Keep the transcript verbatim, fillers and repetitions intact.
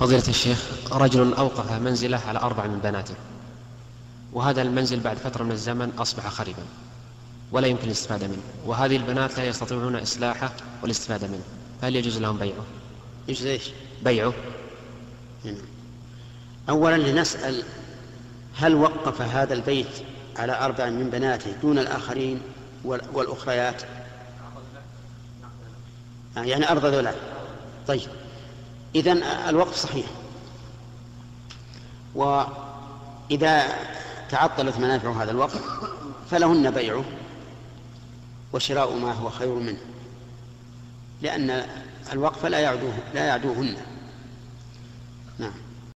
فضيلة الشيخ، رجل أوقف منزله على أربع من بناته، وهذا المنزل بعد فترة من الزمن أصبح خربا ولا يمكن الاستفادة منه، وهذه البنات لا يستطيعون إصلاحه والاستفادة منه، فهل يجوز لهم بيعه؟ يجوز إيش؟ بيعه. أولا لنسأل، هل وقف هذا البيت على أربع من بناته دون الآخرين والأخريات؟ يعني أرض ذولا. طيب، إذن الوقف صحيح، وإذا تعطلت منافع هذا الوقف فلهن بيعه وشراء ما هو خير منه، لأن الوقف لا يعدوه لا يعدوهن. نعم.